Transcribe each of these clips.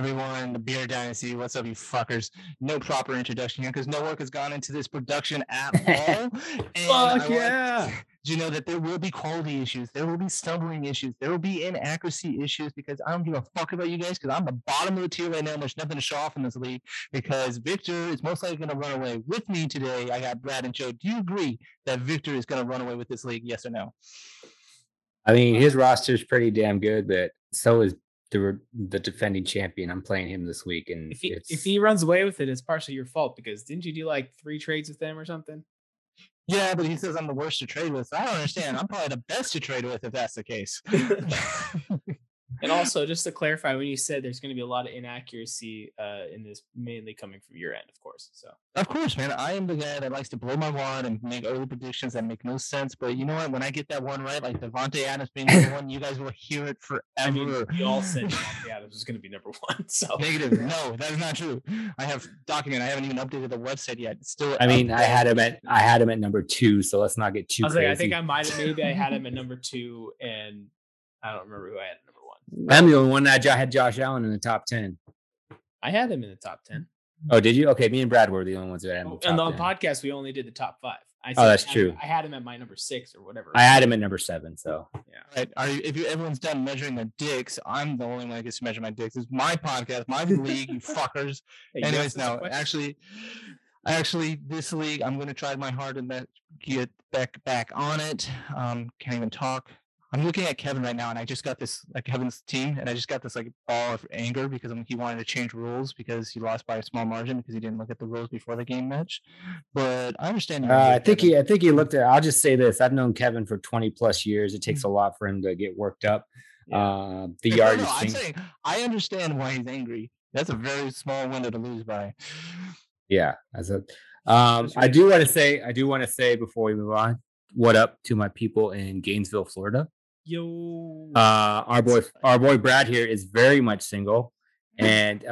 everyone, the Beer Dynasty. What's up, you fuckers? No proper introduction here because no work has gone into this production at all. Do you know that there will be quality issues? There will be stumbling issues. There will be inaccuracy issues because I don't give a fuck about you guys because I'm the bottom of the tier right now and there's nothing to show off in this league because Victor is most likely going to run away with me today. I got Brad and Joe. Do you agree that Victor is going to run away with this league? Yes or no? I mean, his roster is pretty damn good, but so is the defending champion. I'm playing him this week. And if he runs away with it, it's partially your fault because didn't you do like 3 trades with him or something? Yeah, but he says I'm the worst to trade with. I don't understand. I'm probably the best to trade with if that's the case. And also, just to clarify, when you said there's going to be a lot of inaccuracy in this, mainly coming from your end, of course. So, of course, man, I am the guy that likes to blow my wad and make early predictions that make no sense. But you know what? When I get that one right, like Davante Adams being number one, you guys will hear it forever. I mean, we all said Davante Adams was going to be number one. So negative. No, that is not true. I have documented. I haven't even updated the website yet. It's still. I mean, I had him at number 2. So let's not get too. I was crazy. Like, I think I might have. Maybe I had him at number 2, and I don't remember who I had at number 1. I'm the only one that had Josh Allen in the top 10. I had him in the top 10. Oh, did you? Okay, me and Brad were the only ones that had him. And on the podcast, we only did the top 5. That's true. I had him at my number 6 or whatever. I had him at number 7. So yeah. Everyone's done measuring their dicks, I'm the only one that gets to measure my dicks. It's my podcast, my league, you fuckers. Hey, anyways, no, actually, this league, I'm going to try my hard and get back on it. Can't even talk. I'm looking at Kevin right now, and I just got this like Kevin's team, and I just got this like ball of anger because he wanted to change rules because he lost by a small margin because he didn't look at the rules before the game match. But I understand. I think he looked at. I'll just say this: I've known Kevin for 20 plus years. It takes a lot for him to get worked up. Yeah. I understand why he's angry. That's a very small window to lose by. Yeah, I do want to say before we move on, what up to my people in Gainesville, Florida. Yo, our boy Brad here is very much single, and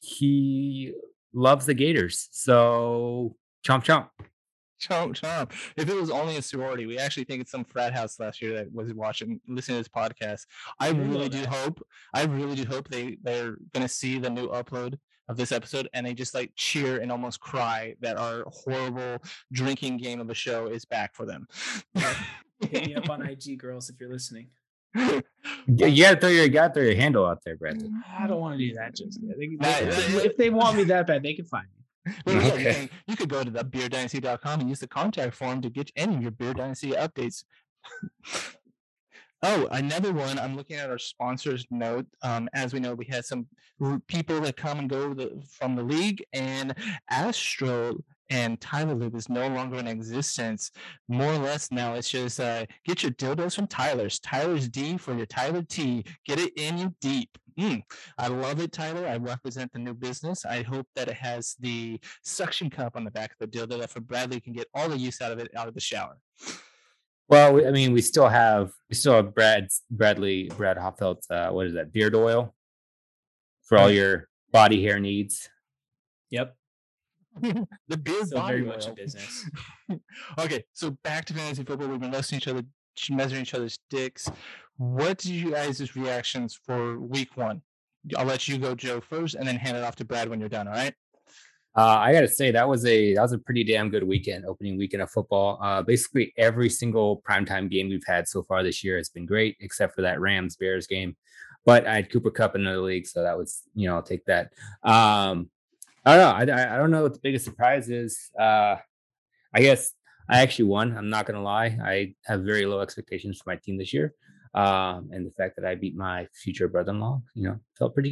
he loves the Gators. So chomp chomp, chomp chomp. If it was only a sorority, we actually think it's some frat house last year that was listening to this podcast. I really do hope they're gonna see the new upload of this episode and they just like cheer and almost cry that our horrible drinking game of a show is back for them. Hit me up on IG, girls, if you're listening. You got to throw your handle out there, Brandon. I don't want to do that just yet. If they want me that bad, they can find me. Okay. You could go to thebeerdynasty.com and use the contact form to get any of your Beer Dynasty updates. Oh, another one. I'm looking at our sponsors note. As we know, we had some people that come and go from the league, and Astro and Tyler Lube is no longer in existence. More or less now, it's just get your dildos from Tyler's. Tyler's D for your Tyler T. Get it in you deep. I love it, Tyler. I represent the new business. I hope that it has the suction cup on the back of the dildo that for Bradley can get all the use out of it out of the shower. Well, I mean, we still have Brad Hoffeld's, what is that, beard oil for all your body hair needs. Yep. The beard still body very oil. Much a business. Okay, so back to fantasy football. We've been measuring each other's dicks. What do you guys' reactions for week 1? I'll let you go, Joe, first, and then hand it off to Brad when you're done, all right? I got to say, that was a pretty damn good weekend, opening weekend of football. Basically, every single primetime game we've had so far this year has been great, except for that Rams-Bears game. But I had Cooper Kupp in another league, so that was, I'll take that. I don't know what the biggest surprise is. I guess I actually won. I'm not going to lie. I have very low expectations for my team this year. And the fact that I beat my future brother-in-law, felt pretty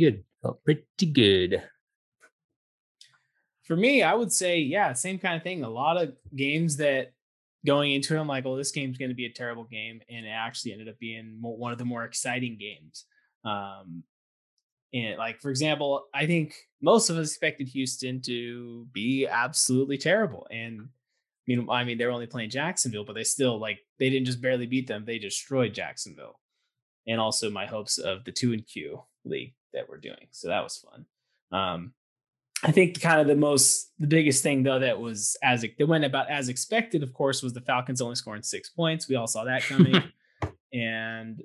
good. For me, I would say, yeah, same kind of thing. A lot of games that going into it, I'm like, well, this game's going to be a terrible game. And it actually ended up being one of the more exciting games. And like, for example, I think most of us expected Houston to be absolutely terrible. And I mean, they were only playing Jacksonville, but they still they didn't just barely beat them. They destroyed Jacksonville. And also my hopes of the 2Q league that we're doing. So that was fun. I think kind of the biggest thing though that was that went about as expected, of course, was the Falcons only scoring 6 points. We all saw that coming, and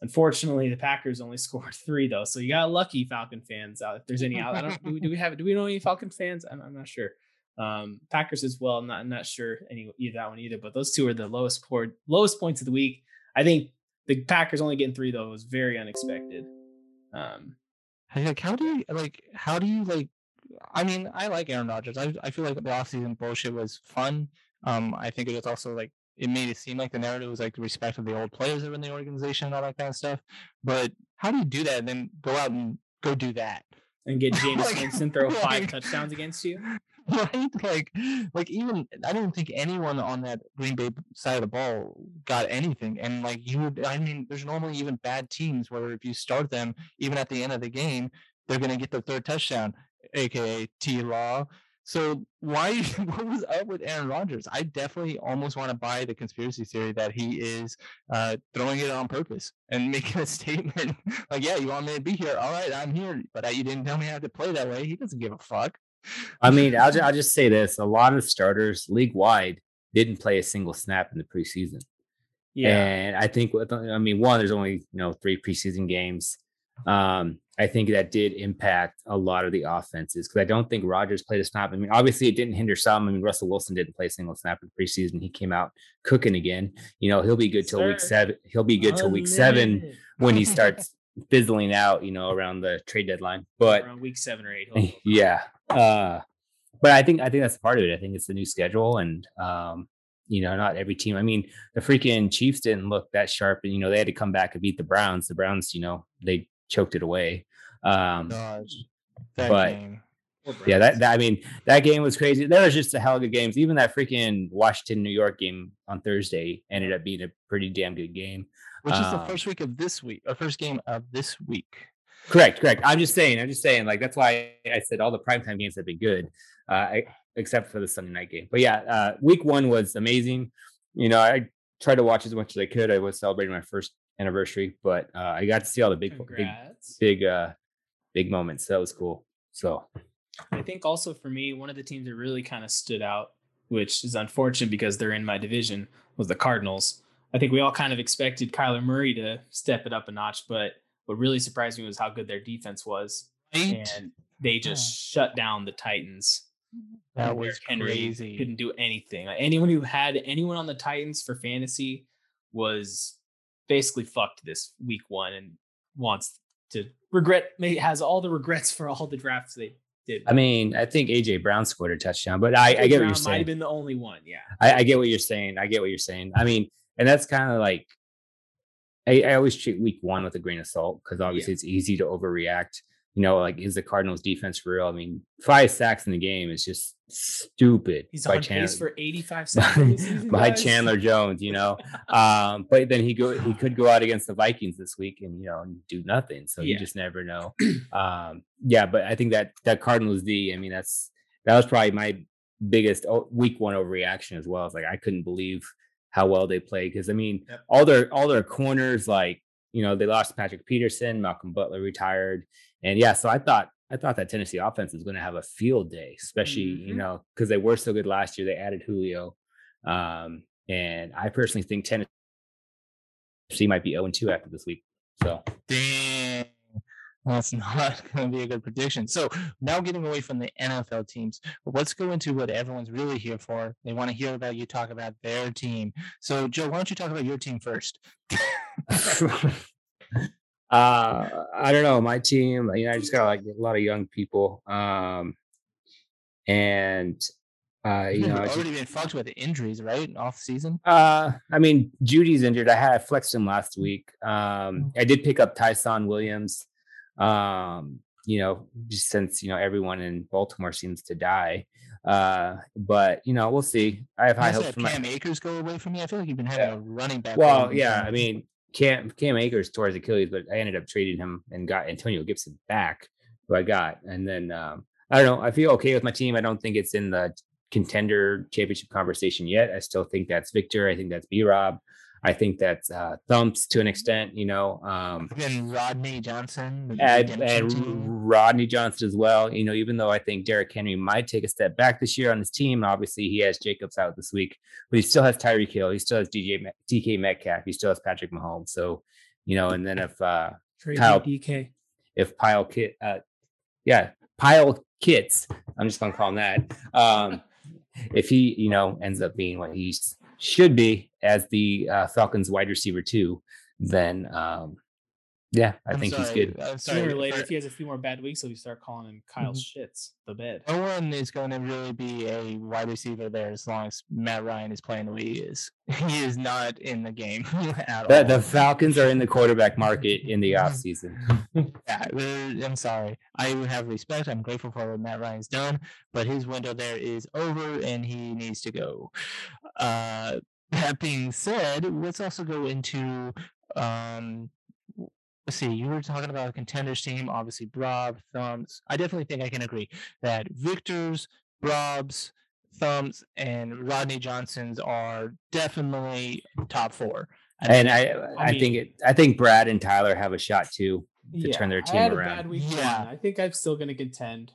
Unfortunately, the Packers only scored 3 though. So you got lucky, Falcon fans out. If there's any out, do we know any Falcon fans? I'm not sure. Packers as well. I'm not sure any that one either, but those two are the lowest points of the week. I think the Packers only getting 3 though was very unexpected. I like Aaron Rodgers. I feel like the offseason bullshit was fun. I think it was also like, it made it seem like the narrative was like the respect of the old players that were in the organization and all that kind of stuff. But how do you do that and then go out and go do that? And get James Robinson throw 5 touchdowns against you? Right? Even I don't think anyone on that Green Bay side of the ball got anything. And there's normally even bad teams where if you start them, even at the end of the game, they're going to get the 3rd touchdown, aka T-Law. So what was up with Aaron Rodgers? I definitely almost want to buy the conspiracy theory that he is throwing it on purpose and making a statement like, yeah, you want me to be here? All right, I'm here. But you didn't tell me I had to play that way. He doesn't give a fuck. I mean, I'll just say this. A lot of starters league-wide didn't play a single snap in the preseason. Yeah. And I think, there's only, 3 preseason games. I think that did impact a lot of the offenses because I don't think Rodgers played a snap. I mean, obviously it didn't hinder some. I mean, Russell Wilson didn't play a single snap in preseason. He came out cooking again. He'll be good till week 7. He'll be good till week 7 when he starts fizzling out, around the trade deadline. But around week 7 or 8. Yeah. But I think that's part of it. I think it's the new schedule and not every team. I mean, the freaking Chiefs didn't look that sharp, and they had to come back and beat the Browns. The Browns, they choked it away. That game was crazy. That was just a hell of good games. Even that freaking Washington, New York game on Thursday ended up being a pretty damn good game. Which is the first game of this week. Correct. I'm just saying. That's why I said all the primetime games have been good, except for the Sunday night game. But yeah, week 1 was amazing. I tried to watch as much as I could. I was celebrating my first anniversary, but I got to see all the big moments. That was cool. So I think also for me, one of the teams that really kind of stood out, which is unfortunate because they're in my division, was the Cardinals. I think we all kind of expected Kyler Murray to step it up a notch, but what really surprised me was how good their defense was. Right? And they just shut down the Titans. That was crazy. Couldn't do anything. Anyone who had anyone on the Titans for fantasy was basically fucked this week 1 and wants to has all the regrets for all the drafts they did. I mean, I think AJ Brown scored a touchdown, but I get what you're saying. Might have been the only one. Yeah, I get what you're saying. I mean, and that's kind of like I always treat week 1 with a grain of salt because obviously it's easy to overreact. Is the Cardinals defense for real? I mean, 5 sacks in the game is just stupid. He's on pace for 85 sacks by Chandler Jones, But then he could go out against the Vikings this week and, do nothing. So you just never know. But I think that Cardinals D, that was probably my biggest week 1 overreaction as well. It's like, I couldn't believe how well they played. Cause all their corners, they lost Patrick Peterson, Malcolm Butler retired. And so I thought that Tennessee offense was going to have a field day, especially, because they were so good last year. They added Julio. And I personally think Tennessee might be 0-2 after this week. So damn, that's not going to be a good prediction. So now getting away from the NFL teams, let's go into what everyone's really here for. They want to hear about you talk about their team. So Joe, why don't you talk about your team first? I don't know, my team, I just got a lot of young people, I've already been fucked with injuries, right? Off season. Judy's injured. I flexed him last week. I did pick up Tyson Williams, just since, everyone in Baltimore seems to die. But we'll see. I have high hopes for Cam Akers go away from me. I feel like you've been having a running back. Well, yeah, I mean, Cam Akers tore his Achilles, but I ended up trading him and got Antonio Gibson back, who I got. And then I don't know. I feel okay with my team. I don't think it's in the contender championship conversation yet. I still think that's Victor. I think that's B-Rob. I think that's Thumps to an extent. And Rodney Johnson. And Rodney Johnson as well. Even though I think Derrick Henry might take a step back this year on his team. Obviously, he has Jacobs out this week, but he still has Tyreek Hill. He still has DK Metcalf. He still has Patrick Mahomes. So, you know, and then if Pyle Kits, I'm just going to call him that. If he, you know, ends up being what he should be as the Falcons wide receiver too, then I think he's good. I'm sorry. Sooner or later, if he has a few more bad weeks, he'll start calling him Kyle Shits the bed. No one is going to really be a wide receiver there as long as Matt Ryan is playing the way he is. He is not in the game at all. The Falcons are in the quarterback market in the offseason. I'm sorry. I have respect. I'm grateful for what Matt Ryan's done, but his window there is over and he needs to go. That being said, let's also go into let's see, you were talking about a contenders team, obviously Brob, Thumbs. I definitely think I can agree that Victor's, Brob's, Thumbs, and Rodney Johnson's are definitely top four. I think Brad and Tyler have a shot too to turn their team around. I think I'm still going to contend.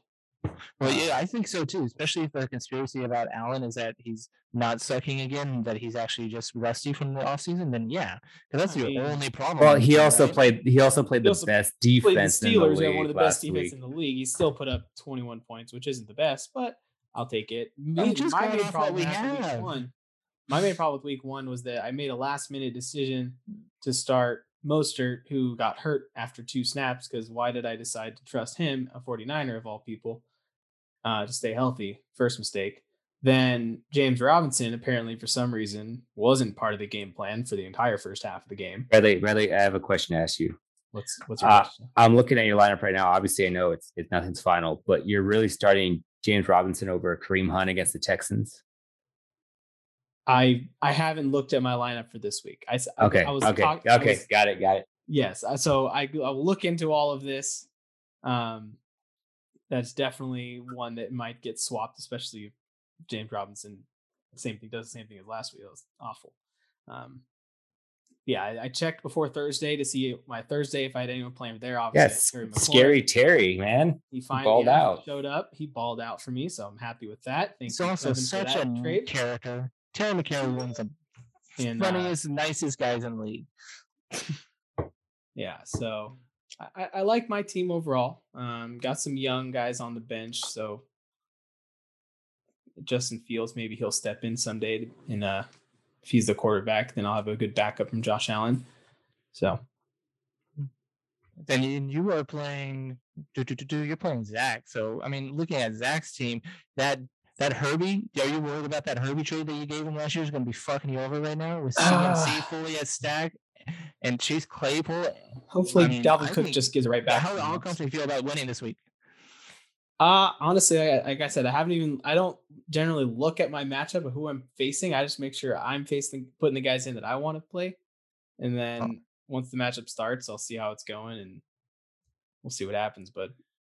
Well, yeah, I think so too, especially if the conspiracy about Allen is that he's not sucking again, that he's actually just rusty from the offseason, then because that's your only problem. Well, he also played the best defense in the league. He still put up 21 points, which isn't the best, but I'll take it. My main problem with week one was that I made a last-minute decision to start Mostert, who got hurt after 2 snaps, because why did I decide to trust him, a 49er of all people, to stay healthy? First mistake. Then James Robinson, apparently for some reason, wasn't part of the game plan for the entire first half of the game. Bradley, I have a question to ask you. What's your question? I'm looking at your lineup right now. Obviously, I know it's nothing's final, but you're really starting James Robinson over Kareem Hunt against the Texans? I haven't looked at my lineup for this week. Got it. Yes. So I'll look into all of this. That's definitely one that might get swapped, especially if James Robinson does the same thing as last week. That was awful. I checked before Thursday to see my Thursday if I had anyone playing there. Obviously, yes, Scary Terry, man. He finally showed up. He balled out for me, so I'm happy with that. He's also such a great character. Terry McCarry wins the funniest, nicest guys in the league. Yeah, so I like my team overall. Got some young guys on the bench, so Justin Fields, maybe he'll step in someday, and if he's the quarterback, then I'll have a good backup from Josh Allen. So then you are playing. You're playing Zach. So I mean, looking at Zach's team, that Herbie, are you worried about that Herbie trade that you gave him last year is going to be fucking you over right now with CMC fully at stack and Chase Claypool? Hopefully, Dalvin Cook just gives it right back. How confident do you feel about winning this week? Honestly, like I said, I don't generally look at my matchup of who I'm facing. I just make sure I'm putting the guys in that I want to play. And then once the matchup starts, I'll see how it's going and we'll see what happens. But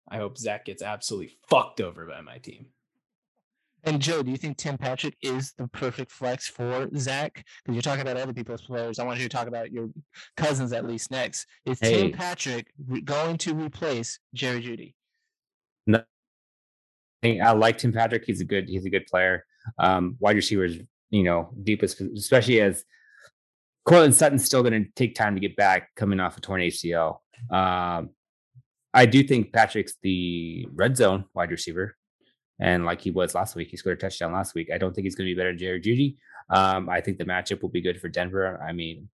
I hope Zach gets absolutely fucked over by my team. And Joe, do you think Tim Patrick is the perfect flex for Zach? Because you're talking about other people's players. I want you to talk about your cousins at least next. Is Tim Patrick going to replace Jerry Jeudy? No, I like Tim Patrick. He's a good player. Wide receivers, you know, deepest, especially as Cortland Sutton's still going to take time to get back, coming off a torn ACL. I do think Patrick's the red zone wide receiver. And like he was last week, he scored a touchdown last week. I don't think he's going to be better than Jerry Jeudy. I think the matchup will be good for Denver. I mean,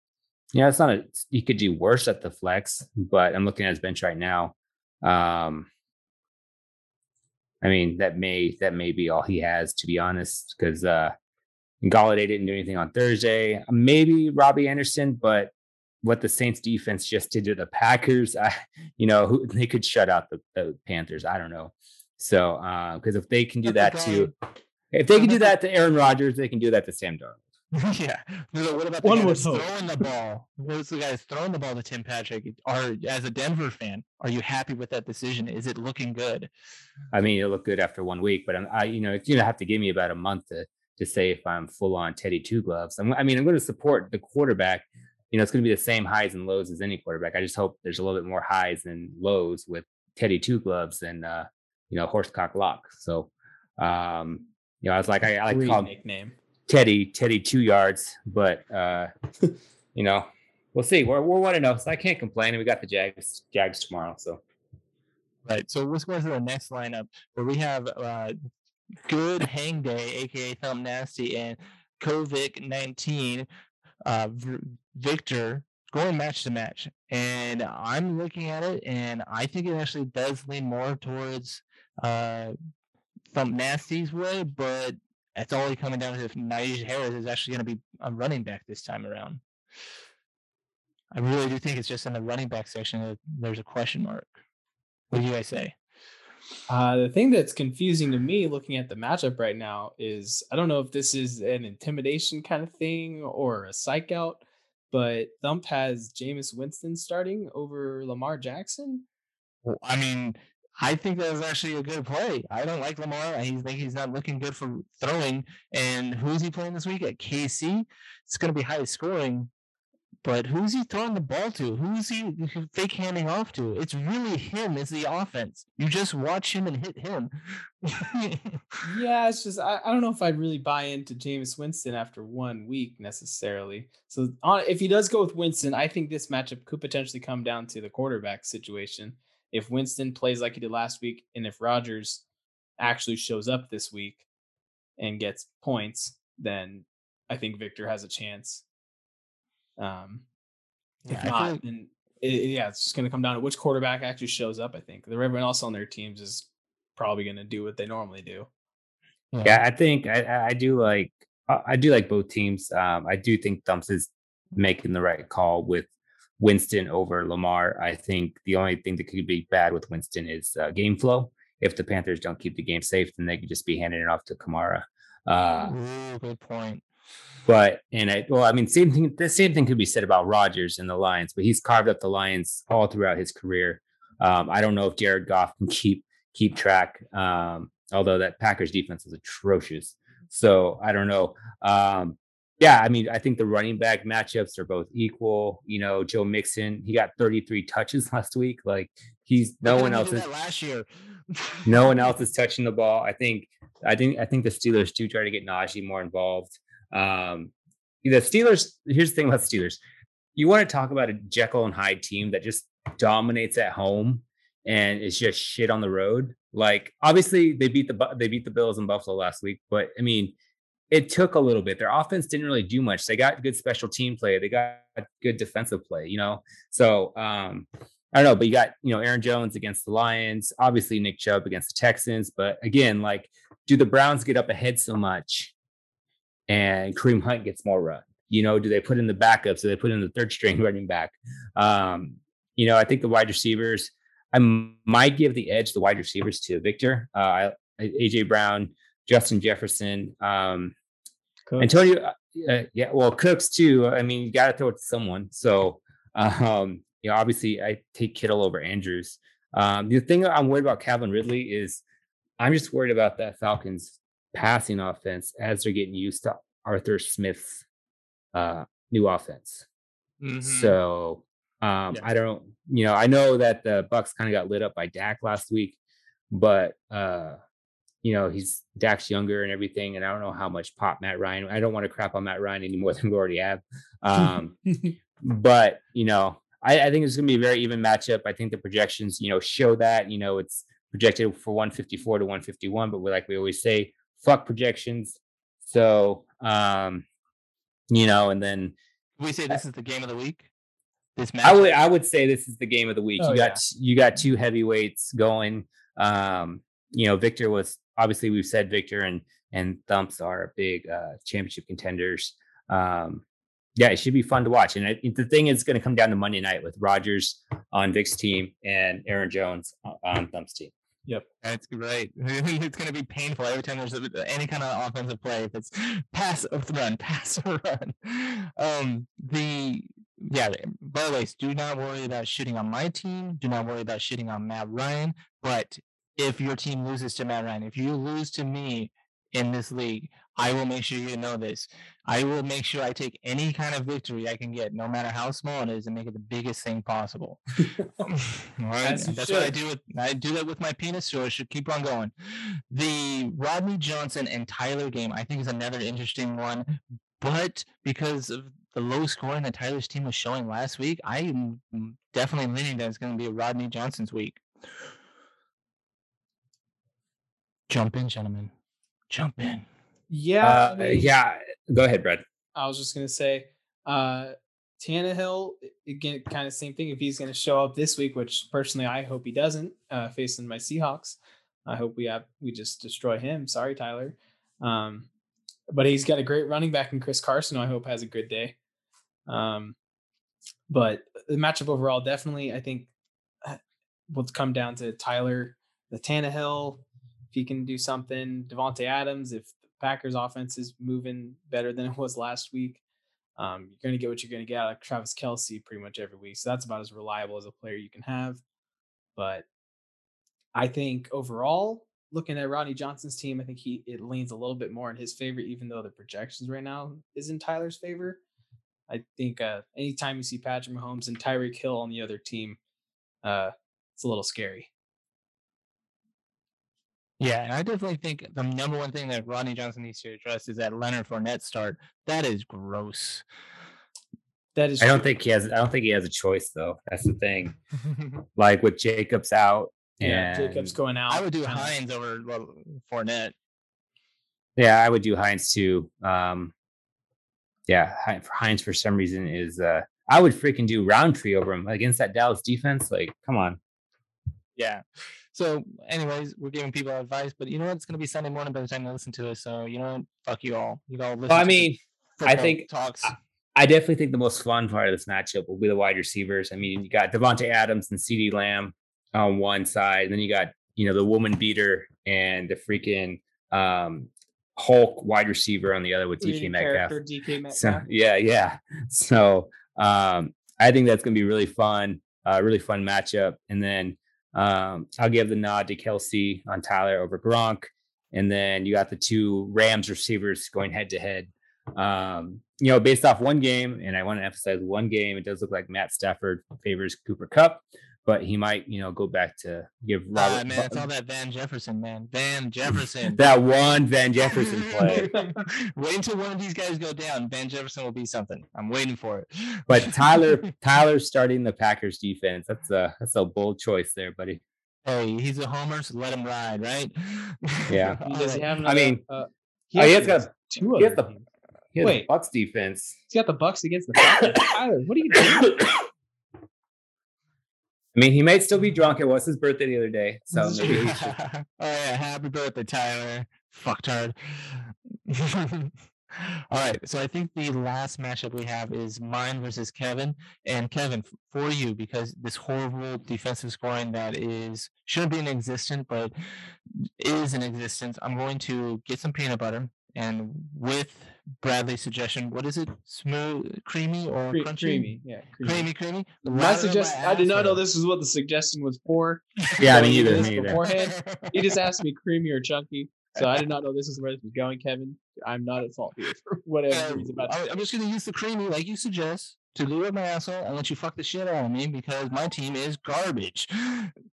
yeah, he could do worse at the flex, but I'm looking at his bench right now. I mean, that may be all he has, to be honest, because Galladay didn't do anything on Thursday. Maybe Robbie Anderson, but what the Saints defense just did to the Packers, they could shut out the Panthers. I don't know. So, because if they can do that to, if they can do that to Aaron Rodgers, they can do that to Sam Darnold. Yeah. What about the guy that's throwing the ball? What is the guy that's throwing the ball to Tim Patrick? As a Denver fan, are you happy with that decision? Is it looking good? I mean, it'll look good after 1 week, but you're gonna have to give me about a month to say if I'm full on Teddy Two Gloves. I'm going to support the quarterback. You know, it's going to be the same highs and lows as any quarterback. I just hope there's a little bit more highs and lows with Teddy Two Gloves than horsecock lock. So, I was like, I like to call him Teddy 2 yards, but we'll see. We're 1-0, so I can't complain. And we got the Jags tomorrow. So right. So let's go to the next lineup where we have Good Hang Day, aka Thumb Nasty, and COVID-19 Victor going match to match. And I'm looking at it, and I think it actually does lean more towards Thump Nasty's way, but it's only coming down to if Najee Harris is actually going to be a running back this time around. I really do think it's just in the running back section that there's a question mark. What do you guys say? The thing that's confusing to me looking at the matchup right now is I don't know if this is an intimidation kind of thing or a psych out, but Thump has Jameis Winston starting over Lamar Jackson. Well, I mean, I think that was actually a good play. I don't like Lamar. I think he's not looking good for throwing. And who's he playing this week at KC? It's going to be high scoring. But who's he throwing the ball to? Who's he fake handing off to? It's really him. It's the offense. You just watch him and hit him. Yeah, it's just I don't know if I'd really buy into Jameis Winston after 1 week necessarily. So if he does go with Winston, I think this matchup could potentially come down to the quarterback situation. If Winston plays like he did last week, and if Rodgers actually shows up this week and gets points, then I think Victor has a chance. If not, then it's just going to come down to which quarterback actually shows up. I think everyone else on their teams is probably going to do what they normally do. Yeah, I think I do like both teams. I do think Thumps is making the right call with Winston over Lamar. I think the only thing that could be bad with Winston is game flow. If the Panthers don't keep the game safe, then they could just be handing it off to Kamara. Good point. But the same thing could be said about Rodgers and the Lions, but he's carved up the Lions all throughout his career. I don't know if Jared Goff can keep track, although that Packers defense was atrocious. So I don't know. I think the running back matchups are both equal. You know, Joe Mixon, he got 33 touches last week. Like no one else is touching the ball. I think the Steelers do try to get Najee more involved. The Steelers, here's the thing about the Steelers. You want to talk about a Jekyll and Hyde team that just dominates at home and is just shit on the road. Like, obviously they beat the Bills in Buffalo last week, but I mean, it took a little bit. Their offense didn't really do much. They got good special team play. They got good defensive play, you know? So, I don't know, but you got, Aaron Jones against the Lions, obviously Nick Chubb against the Texans. But again, like, do the Browns get up ahead so much and Kareem Hunt gets more run? Do they put in the backups? Do they put in the third string running back? I think the wide receivers, I might give the edge, the wide receivers to Victor, AJ Brown, Justin Jefferson, Antonio. Cooks too. I mean, you got to throw it to someone. So, obviously I take Kittle over Andrews. The thing I'm worried about Calvin Ridley is I'm just worried about that Falcons passing offense as they're getting used to Arthur Smith's new offense. Mm-hmm. So I know that the Bucs kind of got lit up by Dak last week, but he's Dak's younger and everything. And I don't know how much pop Matt Ryan, I don't want to crap on Matt Ryan any more than we already have. But I think it's going to be a very even matchup. I think the projections, show that, it's projected for 154 to 151, but like we always say, fuck projections. So, and then we say this is the game of the week. This match, I would say this is the game of the week. You got two heavyweights going. Victor was obviously, we've said Victor and Thumps are big championship contenders. It should be fun to watch. And the thing is going to come down to Monday night with Rodgers on Vic's team and Aaron Jones on Thump's team. Yep. That's great. It's going to be painful every time there's any kind of offensive play. If it's pass or run. By the way, do not worry about shitting on my team. Do not worry about shitting on Matt Ryan. But if your team loses to Matt Ryan, if you lose to me in this league, I will make sure you know this. I will make sure I take any kind of victory I can get, no matter how small it is, and make it the biggest thing possible. All right. That's what I do. I do that with my penis, so it should keep on going. The Rodney Johnson and Tyler game, I think, is another interesting one, but because of the low scoring that Tyler's team was showing last week, I am definitely leaning that it's going to be Rodney Johnson's week. Jump in, gentlemen. Jump in. Yeah. Yeah. Go ahead, Brad. I was just going to say, Tannehill, again, kind of same thing. If he's going to show up this week, which personally I hope he doesn't, facing my Seahawks, I hope we just destroy him. Sorry, Tyler. But he's got a great running back in Chris Carson, who I hope has a good day. But the matchup overall, definitely, I think, will come down to Tyler, the Tannehill, if he can do something, Davante Adams, if the Packers offense is moving better than it was last week. You're going to get what you're going to get out of Travis Kelce pretty much every week. So that's about as reliable as a player you can have. But I think overall, looking at Rodney Johnson's team, I think it leans a little bit more in his favor, even though the projections right now is in Tyler's favor. I think anytime you see Patrick Mahomes and Tyreek Hill on the other team, it's a little scary. Yeah, and I definitely think the number one thing that Rodney Johnson needs to address is that Leonard Fournette start. That is gross. That is. I don't think he has a choice though. That's the thing. Like with Jacobs out. Yeah, and Jacobs going out. I would do Hines over Fournette. Yeah, I would do Hines too. Yeah, Hines for some reason is. I would freaking do Roundtree over him against that Dallas defense. Like, come on. Yeah. So, anyways, we're giving people advice, but you know what? It's going to be Sunday morning by the time they listen to us. So, you know what? Fuck you all. You all listen. Well, I mean, I think talks. I definitely think the most fun part of this matchup will be the wide receivers. I mean, you got Davante Adams and CeeDee Lamb on one side, and then you got, you know, the woman beater and the freaking Hulk wide receiver on the other with DK Metcalf. So, yeah. So, I think that's going to be really fun matchup. And then I'll give the nod to Kelce on Tyler over Gronk. And then you got the two Rams receivers going head to head, you know, based off one game. And I want to emphasize one game. It does look like Matt Stafford favors Cooper Kupp, but he might, you know, go back to give Robert. Man, it's all that Van Jefferson, man. Van Jefferson. That one Van Jefferson play. Wait until one of these guys go down. Van Jefferson will be something. I'm waiting for it. But Tyler starting the Packers defense. That's a bold choice there, buddy. Hey, he's a homer, so let him ride, right? Yeah. He has the Bucs defense. He's got the Bucs against the Packers. Tyler, what are you doing? I mean, he might still be drunk. It was his birthday the other day. So maybe he should. Oh, yeah. Happy birthday, Tyler. Fucktard. All right. So I think the last matchup we have is mine versus Kevin. And Kevin, for you, because this horrible defensive scoring that shouldn't be in existence, but is in existence, I'm going to get some peanut butter. And with Bradley's suggestion, what is it? Smooth, creamy, or crunchy? Creamy, yeah. Creamy. I did not know this is what the suggestion was for. Yeah, me either. Beforehand, he just asked me creamy or chunky, so I did not know this is where this was going, Kevin. I'm not at fault here for whatever he's about. I'm just going to use the creamy, like you suggest, to lure my asshole and let you fuck the shit out of me because my team is garbage.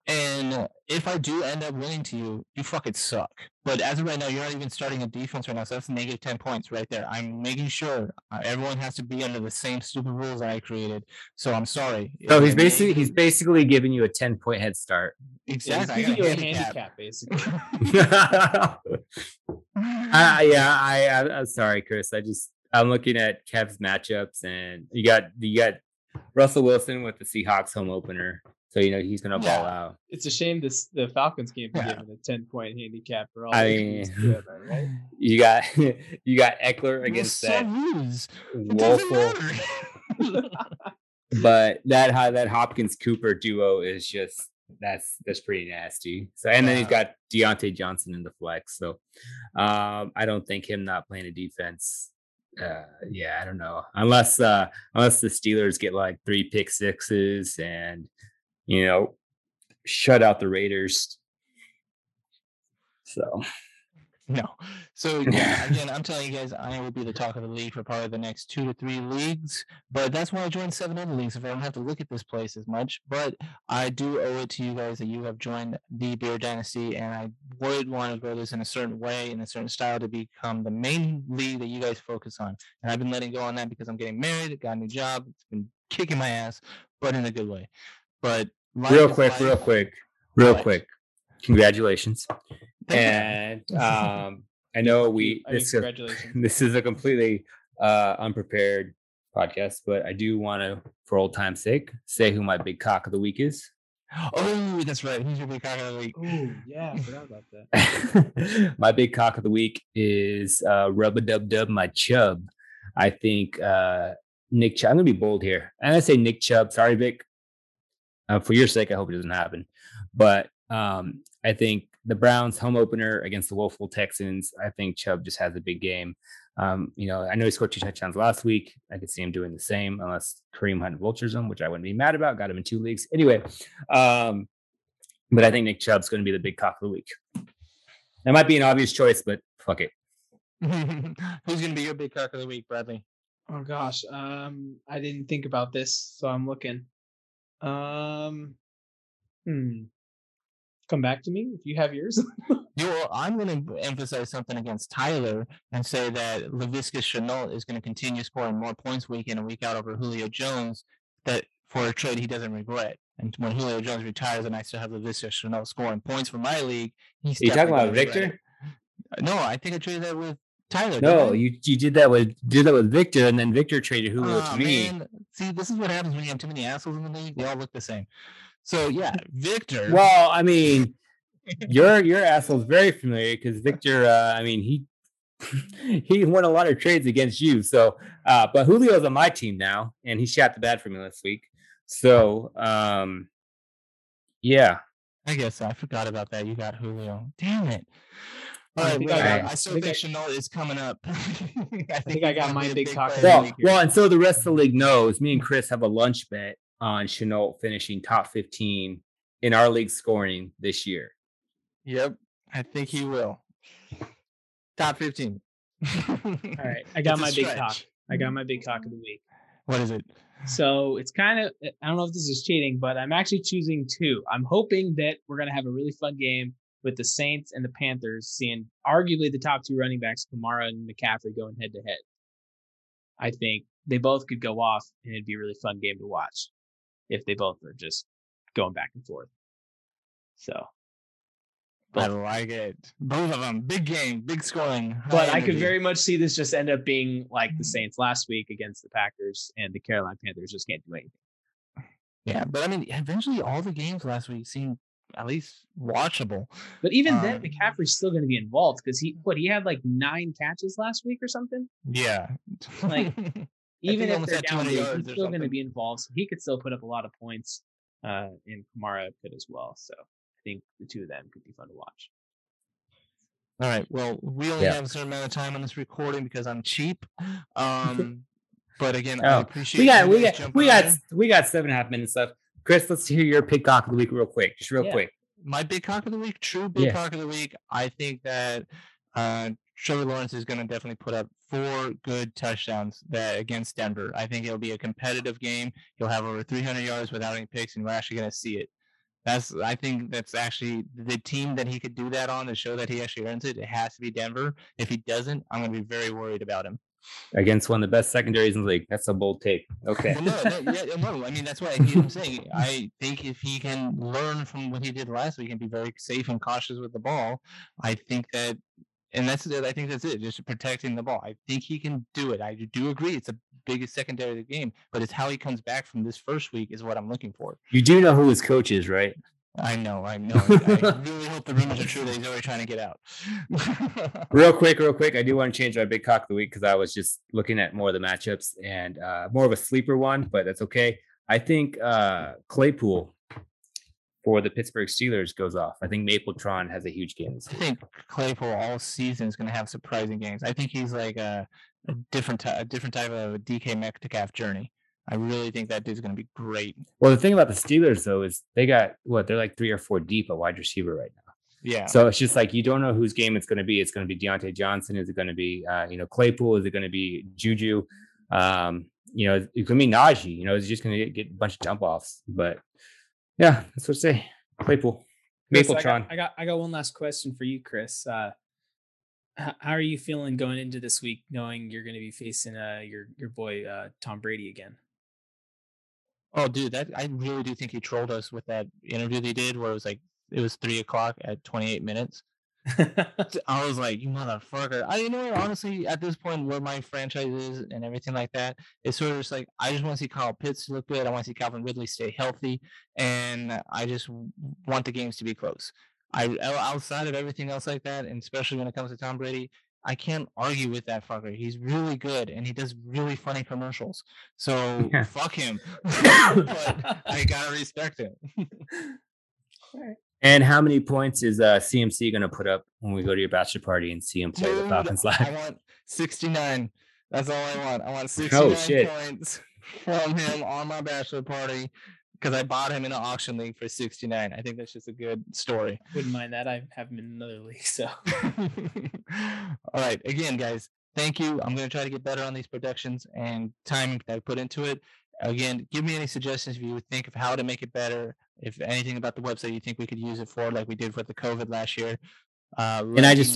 And if I do end up winning to you, you fucking suck. But as of right now, you're not even starting a defense right now, so that's negative 10 points right there. I'm making sure everyone has to be under the same stupid rules I created. So I'm sorry. So he's basically giving you a 10-point head start. Exactly. He's giving you a handicap basically. I'm sorry, Chris. I'm looking at Kev's matchups, and you got Russell Wilson with the Seahawks home opener, so you know he's gonna ball out. It's a shame the Falcons can't be given a 10-point handicap for all. I mean, ever, right? you got Eckler against that woeful, but that Hopkins Cooper duo is just that's pretty nasty. So and then he's got Deontay Johnson in the flex, so I don't think him not playing a defense. I don't know. Unless the Steelers get like 3 pick sixes and, you know, shut out the Raiders. So No. So, yeah, again, I'm telling you guys, I will be the talk of the league for probably the next 2 to 3 leagues. But that's why I joined 7 other leagues, if I don't have to look at this place as much. But I do owe it to you guys that you have joined the Beer Dynasty, and I would want to grow this in a certain way, in a certain style, to become the main league that you guys focus on. And I've been letting go on that because I'm getting married, got a new job, it's been kicking my ass, but in a good way. But real quick. Congratulations. And I know this is a completely unprepared podcast, but I do want to, for old time's sake, say who my big cock of the week is. Oh, that's right. Who's your big cock of the week? Oh, yeah, I forgot about that. My big cock of the week is rub-a-dub-dub my chub. I think Nick Chubb. I'm going to be bold here. I'm going to say Nick Chubb. Sorry, Vic. For your sake, I hope it doesn't happen. But I think the Browns home opener against the woeful Texans, I think Chubb just has a big game. I know he scored 2 touchdowns last week. I could see him doing the same unless Kareem Hunt vultures him, which I wouldn't be mad about. Got him in 2 leagues. Anyway, but I think Nick Chubb's going to be the big cock of the week. That might be an obvious choice, but fuck it. Who's going to be your big cock of the week, Bradley? Oh, gosh. I didn't think about this, so I'm looking. Come back to me if you have yours. I'm going to emphasize something against Tyler and say that Laviska Shenault is going to continue scoring more points week in and week out over Julio Jones, that for a trade he doesn't regret. And when Julio Jones retires, and I still have Laviska Shenault scoring points for my league. Are you talking about Victor? No, I think I traded that with Tyler. No, you did that with Victor, and then Victor traded Julio to me. Man. See, this is what happens when you have too many assholes in the league. They all look the same. So yeah, Victor. Well, I mean, your asshole's very familiar because Victor. He won a lot of trades against you. So, but Julio's on my team now, and he shot the bat for me last week. So, yeah. I guess I forgot about that. You got Julio. Damn it. All right, I still think Shenault is coming up. I think I got my big talk. Well, and so the rest of the league knows. Me and Chris have a lunch bet on Shenault finishing top 15 in our league scoring this year. Yep, I think he will. Top 15. All right, I got my big cock of the week. What is it? So it's kind of, I don't know if this is cheating, but I'm actually choosing 2. I'm hoping that we're going to have a really fun game with the Saints and the Panthers, seeing arguably the top 2 running backs, Kamara and McCaffrey, going head-to-head. I think they both could go off, and it'd be a really fun game to watch if they both are just going back and forth. So I like it. Both of them. Big game, big scoring. But I could very much see this just end up being like the Saints last week against the Packers, and the Carolina Panthers just can't do anything. Yeah, but I mean, eventually all the games last week seemed at least watchable. But even then, McCaffrey's still going to be involved because he had like 9 catches last week or something? Yeah. Like, even if they're down, he's still going to be involved. So he could still put up a lot of points. And Kamara could as well. So I think the 2 of them could be fun to watch. All right. Well, we only have a certain amount of time on this recording because I'm cheap. But again, I appreciate we got 7.5 minutes left. Chris, let's hear your big cock of the week real quick. Just real quick. My big cock of the week, cock of the week. I think that Trevor Lawrence is going to definitely put up 4 good touchdowns against Denver. I think it'll be a competitive game. He'll have over 300 yards without any picks, and we're actually going to see it. I think that's actually the team that he could do that on to show that he actually earns it. It has to be Denver. If he doesn't, I'm going to be very worried about him. Against one of the best secondaries in the league. That's a bold take. Okay. Well, no. I mean, that's why I keep saying. I think if he can learn from what he did last week and be very safe and cautious with the ball, I think that. And I think that's it, just protecting the ball. I think he can do it. I do agree. It's the biggest secondary of the game, but it's how he comes back from this first week is what I'm looking for. You do know who his coach is, right? I know. I really hope the rumors are true that he's already trying to get out. Real quick. I do want to change my big cock of the week because I was just looking at more of the matchups and more of a sleeper one, but that's okay. I think Claypool for the Pittsburgh Steelers goes off. I think Mapletron has a huge game this week. I think Claypool all season is going to have surprising games. I think he's like a different type of a DK Metcalf journey. I really think that dude's going to be great. Well, the thing about the Steelers, though, is they got, they're like 3 or 4 deep at wide receiver right now. Yeah. So it's just like, you don't know whose game it's going to be. It's going to be Deontay Johnson. Is it going to be, Claypool? Is it going to be Juju? It could be Najee. It's just going to get a bunch of dump offs. But yeah, that's what I say. Claypool. Mapletron. I got one last question for you, Chris. How are you feeling going into this week, knowing you're going to be facing your boy Tom Brady again? Oh, dude, I really do think he trolled us with that interview they did, where it was like, it was 3:00 at 28 minutes. I was like, you motherfucker. Honestly, at this point, where my franchise is and everything like that, it's sort of just like, I just want to see Kyle Pitts look good. I want to see Calvin Ridley stay healthy. And I just want the games to be close. Outside of everything else like that, and especially when it comes to Tom Brady, I can't argue with that fucker. He's really good, and he does really funny commercials. So fuck him. But I gotta respect him. All right. And how many points is CMC going to put up when we go to your bachelor party and see him play the Falcons live? I want 69. That's all I want. I want 69 points from him on my bachelor party, because I bought him in an auction league for 69. I think that's just a good story. Wouldn't mind that. I have him in another league, so. All right. Again, guys, thank you. I'm going to try to get better on these productions and time that I put into it. Again, give me any suggestions if you would think of how to make it better. If anything about the website you think we could use it for, like we did for the COVID last year. And I just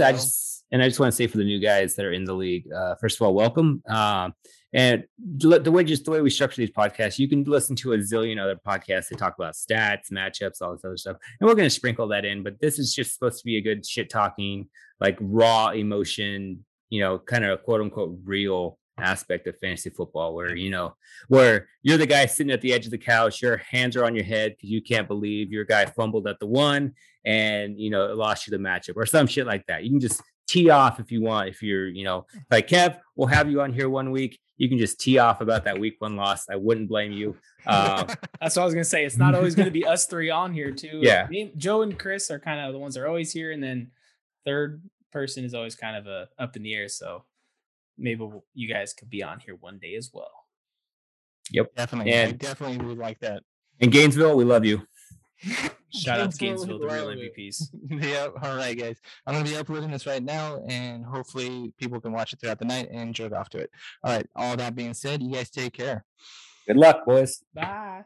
want to say for the new guys that are in the league, first of all, welcome. And the way we structure these podcasts, you can listen to a zillion other podcasts that talk about stats, matchups, all this other stuff. And we're going to sprinkle that in, but this is just supposed to be a good shit talking, like raw emotion, kind of quote unquote real aspect of fantasy football, where you're the guy sitting at the edge of the couch, your hands are on your head because you can't believe your guy fumbled at the one and it lost you the matchup or some shit like that. You can just tee off if you want. If you're like Kev, we'll have you on here one week, you can just tee off about that week one loss. I wouldn't blame you. That's what I was gonna say. It's not always gonna be us three on here too. Yeah, Joe and Chris are kind of the ones that are always here, and then third person is always kind of up in the air. So maybe you guys could be on here one day as well. Yep. Definitely. And I definitely would like that. And Gainesville, we love you. Shout out to Gainesville, the real MVPs. Yep. All right, guys. I'm going to be uploading this right now, and hopefully people can watch it throughout the night and jerk off to it. All right. All that being said, you guys take care. Good luck, boys. Bye.